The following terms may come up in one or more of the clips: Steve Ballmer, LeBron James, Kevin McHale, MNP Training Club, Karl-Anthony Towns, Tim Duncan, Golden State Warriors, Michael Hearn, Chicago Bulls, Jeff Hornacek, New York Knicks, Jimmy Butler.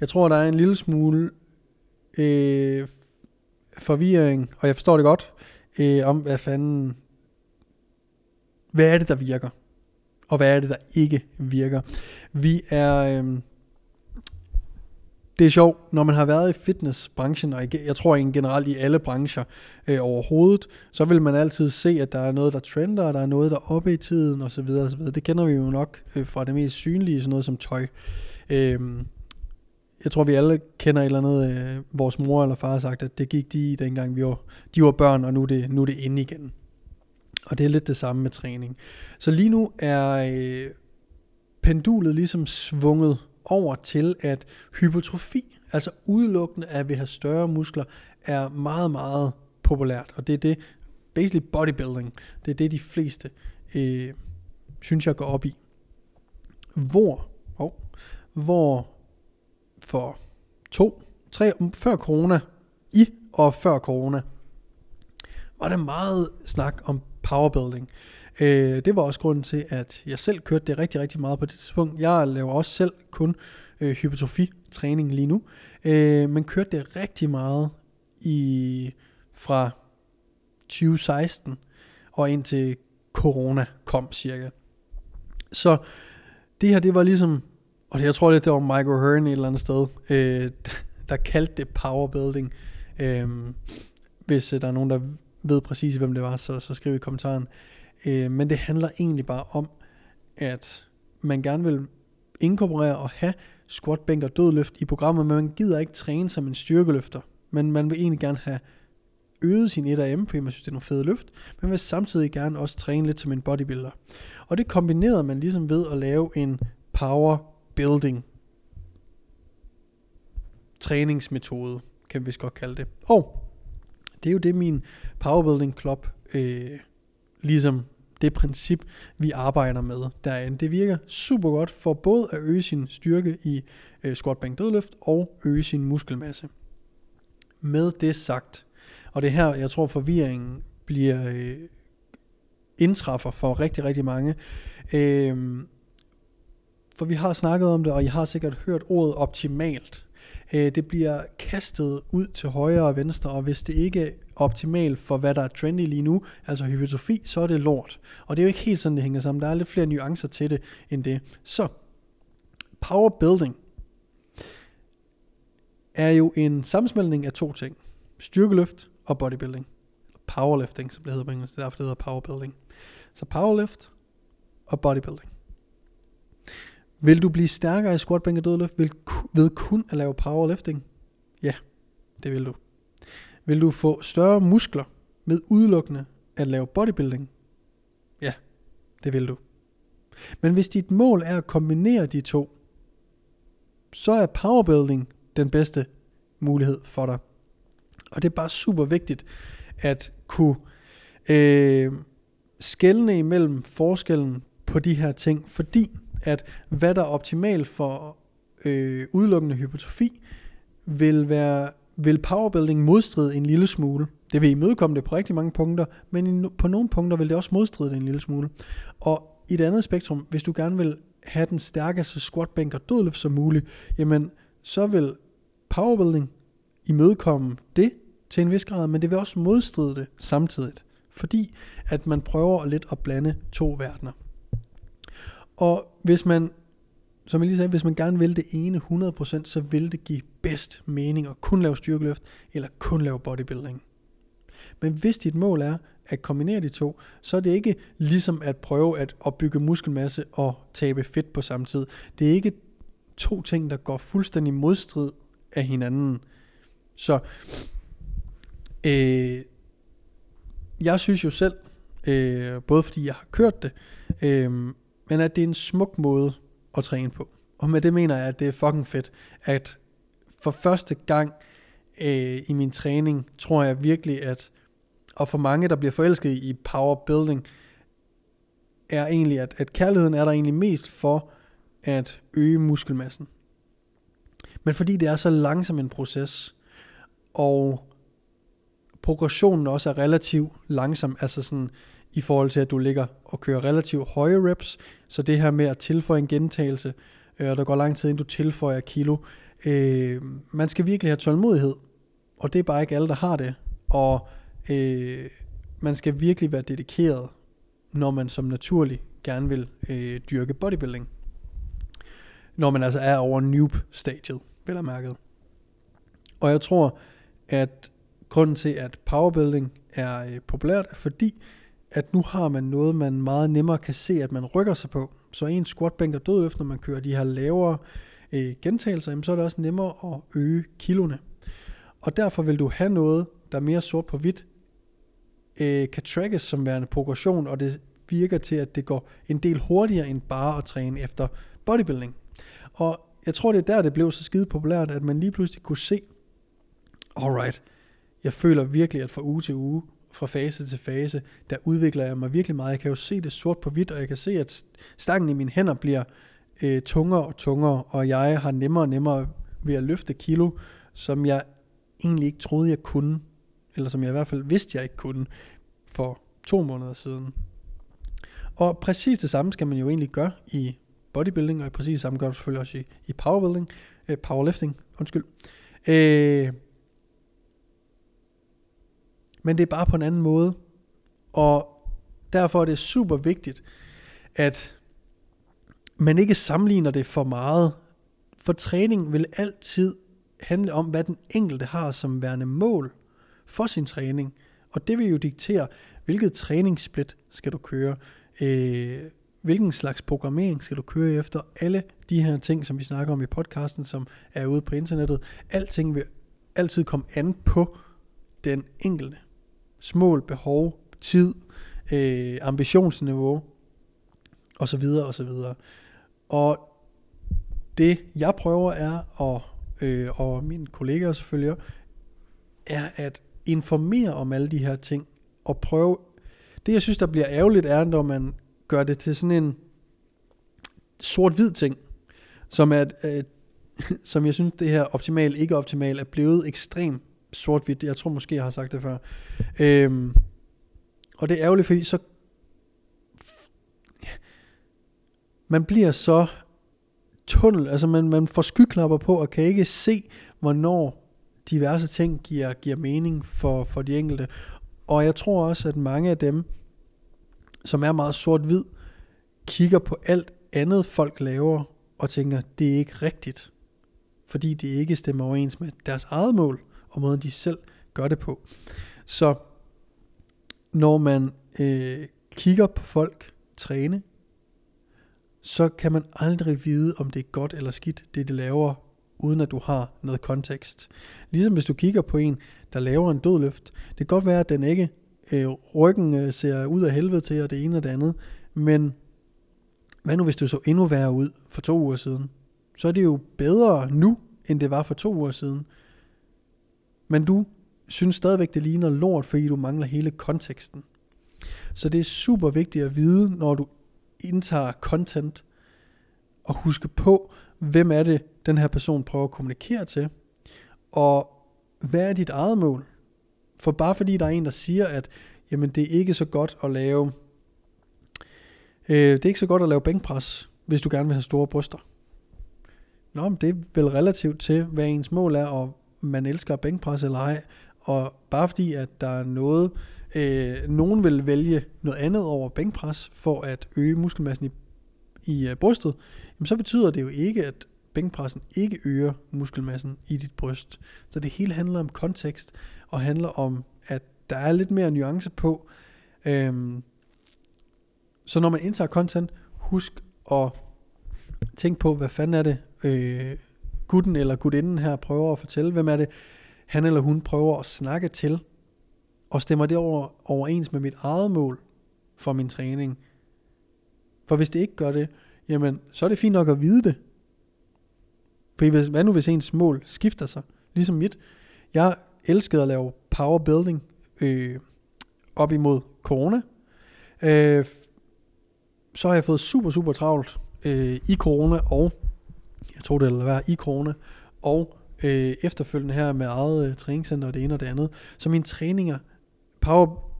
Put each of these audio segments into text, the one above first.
Jeg tror, der er en lille smule forvirring, og jeg forstår det godt, om hvad er det, der virker, og hvad er det, der ikke virker. Det er sjovt, når man har været i fitnessbranchen, og jeg tror egentlig generelt i alle brancher overhovedet, så vil man altid se, at der er noget, der trender, og der er noget, der er oppe i tiden, osv. Det kender vi jo nok fra det mest synlige, sådan noget som tøj. Jeg tror, vi alle kender et eller andet, vores mor eller far har sagt, at det gik de dengang, de var børn, og nu er det inde igen. Og det er lidt det samme med træning. Så lige nu er pendulet ligesom svunget over til, at hypertrofi, altså udelukkende at vi har større muskler, er meget, meget populært. Og det er det, basically bodybuilding, det er det, de fleste, synes jeg, går op i. Hvor for 2-3 før corona var der meget snak om powerbuilding. Det var også grunden til, at jeg selv kørte det rigtig, rigtig meget på det tidspunkt. Jeg laver også selv kun hypertrofitræning lige nu, men kørte det rigtig meget fra 2016 og indtil corona kom cirka. Så det her, det var ligesom, og jeg tror lidt, det var Michael Hearn et eller andet sted, der kaldte det powerbuilding. Hvis der er nogen, der ved præcis, hvem det var, så skriv i kommentaren. Men det handler egentlig bare om, at man gerne vil inkorporere og have squat, bænk og dødløft i programmet, men man gider ikke træne som en styrkeløfter. Men man vil egentlig gerne have øget sin 1RM, fordi man synes, det er nogle fede løft, men vil samtidig gerne også træne lidt som en bodybuilder. Og det kombinerede man ligesom ved at lave en powerbuilding træningsmetode, kan vi vist godt kalde det. Og det er jo det, min powerbuilding club, ligesom det princip, vi arbejder med derinde. Det virker super godt for både at øge sin styrke i squat, bænk, dødløft og øge sin muskelmasse. Med det sagt, og det her, jeg tror, forvirringen bliver indtræffer for rigtig, rigtig mange, for vi har snakket om det, og I har sikkert hørt ordet optimalt. Det bliver kastet ud til højre og venstre, og hvis det ikke er optimalt for, hvad der er trendy lige nu, altså hypertrofi, så er det lort. Og det er jo ikke helt sådan, det hænger sammen. Der er lidt flere nuancer til det, end det. Så, powerbuilding er jo en sammensmeltning af to ting. Styrkeløft og bodybuilding. Powerlifting, som det hedder på engelsk. Det er derfor, det hedder powerbuilding. Så powerlift og bodybuilding. Vil du blive stærkere i squat, bænk og dødløft ved kun at lave powerlifting? Ja, det vil du. Vil du få større muskler ved udelukkende at lave bodybuilding? Ja, det vil du. Men hvis dit mål er at kombinere de to, så er powerbuilding den bedste mulighed for dig. Og det er bare super vigtigt at kunne skelne imellem forskellen på de her ting, fordi at hvad der er optimalt for udelukkende hypertrofi, vil powerbuilding modstride en lille smule. Det vil imødekomme det på rigtig mange punkter, men på nogle punkter vil det også modstride det en lille smule. Og i det andet spektrum, hvis du gerne vil have den stærkeste squat, bænk og dødløft som muligt, jamen så vil powerbuilding imødekomme det til en vis grad, men det vil også modstride det samtidig, fordi at man prøver lidt at blande to verdener. Og hvis man, som jeg lige sagde, hvis man gerne vil det ene 100%, så vil det give bedst mening at kun lave styrkeløft, eller kun lave bodybuilding. Men hvis dit mål er at kombinere de to, så er det ikke ligesom at prøve at opbygge muskelmasse og tabe fedt på samme tid. Det er ikke to ting, der går fuldstændig modstrid af hinanden. Så jeg synes jo selv, både fordi jeg har kørt det, men at det er en smuk måde at træne på. Og med det mener jeg, at det er fucking fedt, at for første gang i min træning, tror jeg virkelig, at, og for mange, der bliver forelsket i powerbuilding, er egentlig, at kærligheden er der egentlig mest for at øge muskelmassen. Men fordi det er så langsom en proces, og progressionen også er relativt langsom, altså sådan i forhold til, at du ligger og kører relativt høje reps, så det her med at tilføje en gentagelse, og der går lang tid, inden du tilføjer kilo, man skal virkelig have tålmodighed, og det er bare ikke alle, der har det, og man skal virkelig være dedikeret, når man som naturlig gerne vil dyrke bodybuilding. Når man altså er over noob-stadiet, vel at mærket. Og jeg tror, at grunden til, at powerbuilding er populært, er fordi, at nu har man noget, man meget nemmere kan se, at man rykker sig på. Så en squatbænk er dødløft, når man kører de her lavere gentagelser, jamen, så er det også nemmere at øge kiloene. Og derfor vil du have noget, der mere sort på hvidt, kan trackes som værende progression, og det virker til, at det går en del hurtigere end bare at træne efter bodybuilding. Og jeg tror, det er der, det blev så skide populært, at man lige pludselig kunne se, alright, jeg føler virkelig, at fra uge til uge, fra fase til fase, der udvikler jeg mig virkelig meget. Jeg kan jo se det sort på hvidt, og jeg kan se, at stangen i mine hænder bliver tungere og tungere, og jeg har nemmere og nemmere ved at løfte kilo, som jeg egentlig ikke troede, jeg kunne, eller som jeg i hvert fald vidste, jeg ikke kunne for 2 måneder siden. Og præcis det samme skal man jo egentlig gøre i bodybuilding, og i præcis samme gør det selvfølgelig også i powerlifting. Men det er bare på en anden måde, og derfor er det super vigtigt, at man ikke sammenligner det for meget, for træning vil altid handle om, hvad den enkelte har som værende mål for sin træning, og det vil jo diktere, hvilket træningssplit skal du køre, hvilken slags programmering skal du køre efter, alle de her ting, som vi snakker om i podcasten, som er ude på internettet, alting vil altid komme an på den enkelte. Mål, behov, tid, ambitionsniveau, og så videre, og så videre. Og det jeg prøver er, og mine kolleger selvfølgelig, er at informere om alle de her ting, og prøve, det jeg synes, der bliver ærgerligt, er, når man gør det til sådan en sort-hvid ting, som, som jeg synes, det her optimal, ikke optimal, er blevet ekstremt sort-hvidt. Jeg tror måske, jeg har sagt det før. Og det er ærgerligt, fordi så man bliver så tunnel, altså man får skyklapper på, og kan ikke se, hvornår diverse ting giver mening for de enkelte. Og jeg tror også, at mange af dem, som er meget sort-hvid, kigger på alt andet folk laver, og tænker, det er ikke rigtigt, fordi det ikke stemmer overens med deres eget mål, og måden de selv gør det på. Så når man kigger på folk træne, så kan man aldrig vide, om det er godt eller skidt, det de laver, uden at du har noget kontekst. Ligesom hvis du kigger på en, der laver en dødløft, det kan godt være, at den ikke ryggen ser ud af helvede til, og det ene og det andet, men hvad nu hvis du så endnu værre ud for 2 uger siden? Så er det jo bedre nu, end det var for 2 uger siden. Men du synes stadigvæk, det ligner lort, fordi du mangler hele konteksten. Så det er super vigtigt at vide, når du indtager content, og huske på, hvem er det, den her person prøver at kommunikere til, og hvad er dit eget mål? For bare fordi der er en, der siger, at jamen, det er ikke så godt at lave bænkpres, hvis du gerne vil have store bryster. Nå, men det er vel relativt til, hvad ens mål er, og man elsker bænkpres eller ej, og bare fordi, at der er noget, nogen vil vælge noget andet over bænkpres, for at øge muskelmassen i brystet, jamen så betyder det jo ikke, at bænkpressen ikke øger muskelmassen i dit bryst. Så det hele handler om kontekst, og handler om, at der er lidt mere nuance på. Så når man indtager content, husk at tænke på, hvad fanden er det, gutten eller gutinden her prøver at fortælle, hvem er det, han eller hun prøver at snakke til, og stemmer det overens med mit eget mål for min træning. For hvis det ikke gør det, jamen så er det fint nok at vide det. For hvad nu hvis ens mål skifter sig? Ligesom mit. Jeg elskede at lave powerbuilding op imod corona. Så har jeg fået super travlt i corona, og jeg tror det ville være i corona, og efterfølgende her med eget træningscenter og det ene og det andet. Så mine træninger,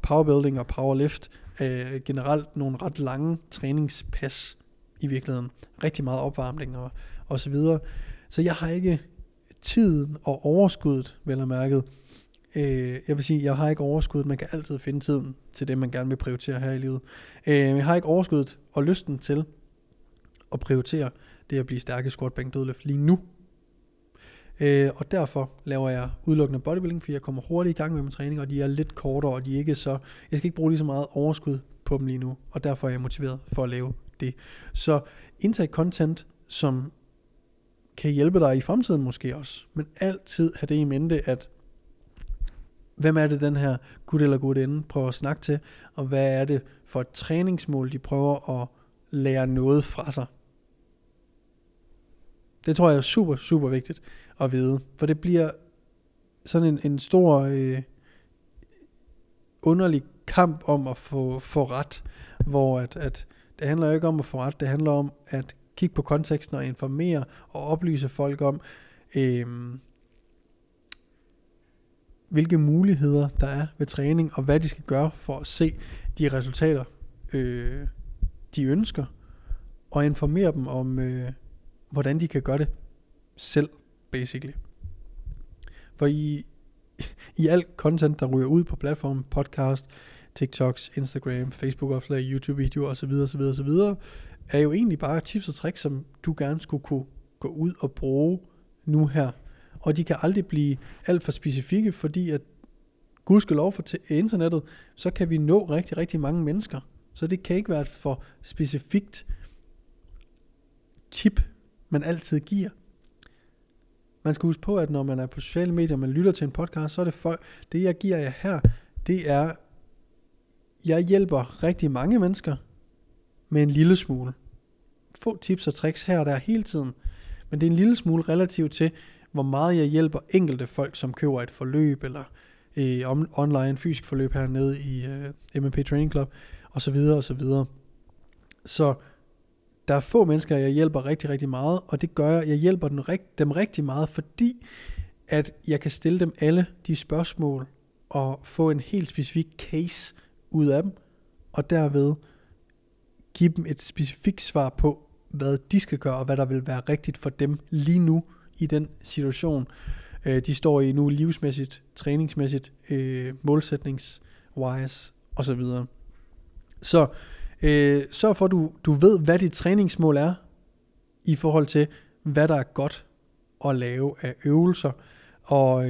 powerbuilding og powerlift, generelt nogle ret lange træningspas i virkeligheden. Rigtig meget opvarmning og så videre. Så jeg har ikke tiden og overskuddet, vel og mærket. Jeg vil sige, jeg har ikke overskuddet. Man kan altid finde tiden til det, man gerne vil prioritere her i livet. Jeg har ikke overskuddet og lysten til at prioritere det at blive stærk i squat, bænk, dødløft lige nu. Og derfor laver jeg udelukkende bodybuilding, fordi jeg kommer hurtigt i gang med min træning, og de er lidt kortere, og de er ikke så, jeg skal ikke bruge lige så meget overskud på dem lige nu, og derfor er jeg motiveret for at lave det. Så indtag content, som kan hjælpe dig i fremtiden måske også, men altid have det i mente, at hvem er det den her gut eller gutinde prøver at snakke til, og hvad er det for et træningsmål, de prøver at lære noget fra sig. Det tror jeg er super vigtigt at vide, for det bliver sådan en stor underlig kamp om at få ret, hvor at det handler jo ikke om at få ret, det handler om at kigge på konteksten og informere og oplyse folk om, hvilke muligheder der er ved træning, og hvad de skal gøre for at se de resultater, de ønsker, og informere dem om, hvordan de kan gøre det selv, basically. For i alt content, der ryger ud på platformen, podcast, TikToks, Instagram, Facebook-opslag, YouTube-videoer osv., er jo egentlig bare tips og tricks, som du gerne skulle kunne gå ud og bruge nu her. Og de kan aldrig blive alt for specifikke, fordi at gudskelov for internettet, så kan vi nå rigtig mange mennesker. Så det kan ikke være et for specifikt tip, man altid giver. Man skal huske på, at når man er på sociale medier, man lytter til en podcast, så er det folk, det jeg giver jer her, det er, jeg hjælper rigtig mange mennesker med en lille smule. Få tips og tricks her og der hele tiden, men det er en lille smule relativt til, hvor meget jeg hjælper enkelte folk, som køber et forløb, eller online fysisk forløb hernede i MNP Training Club, og så videre. Så der er få mennesker, jeg hjælper rigtig meget, og det gør jeg hjælper dem rigtig meget, fordi at jeg kan stille dem alle de spørgsmål, og få en helt specifik case ud af dem, og derved give dem et specifikt svar på, hvad de skal gøre, og hvad der vil være rigtigt for dem lige nu, i den situation, de står i nu livsmæssigt, træningsmæssigt, målsætnings-wise osv. Så sørg for, at du ved, hvad dit træningsmål er, i forhold til, hvad der er godt at lave af øvelser, og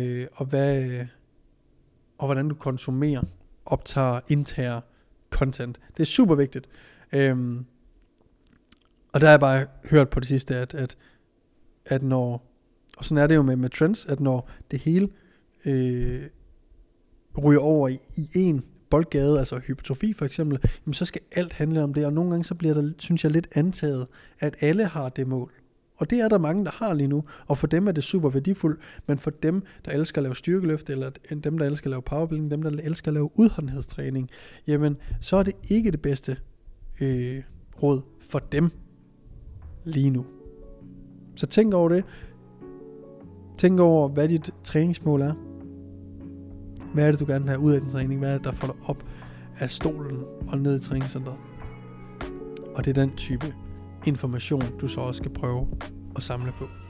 hvordan du konsumerer, optager, indtager content. Det er super vigtigt. Og der har jeg bare hørt på det sidste, at når, og sådan er det jo med trends, at når det hele ryger over i en boldgade, altså hypertrofi for eksempel, jamen så skal alt handle om det, og nogle gange så bliver der, synes jeg, lidt antaget, at alle har det mål. Og det er der mange, der har lige nu, og for dem er det super værdifuldt, men for dem, der elsker at lave styrkeløft, eller dem, der elsker at lave powerbuilding, dem, der elsker at lave udholdenhedstræning, jamen så er det ikke det bedste råd for dem lige nu. Så tænk over det. Tænk over, hvad dit træningsmål er. Hvad er det, du gerne vil have ud af din træning? Hvad er det, der får dig op af stolen og ned i træningscenteret? Og det er den type information, du så også skal prøve at samle på.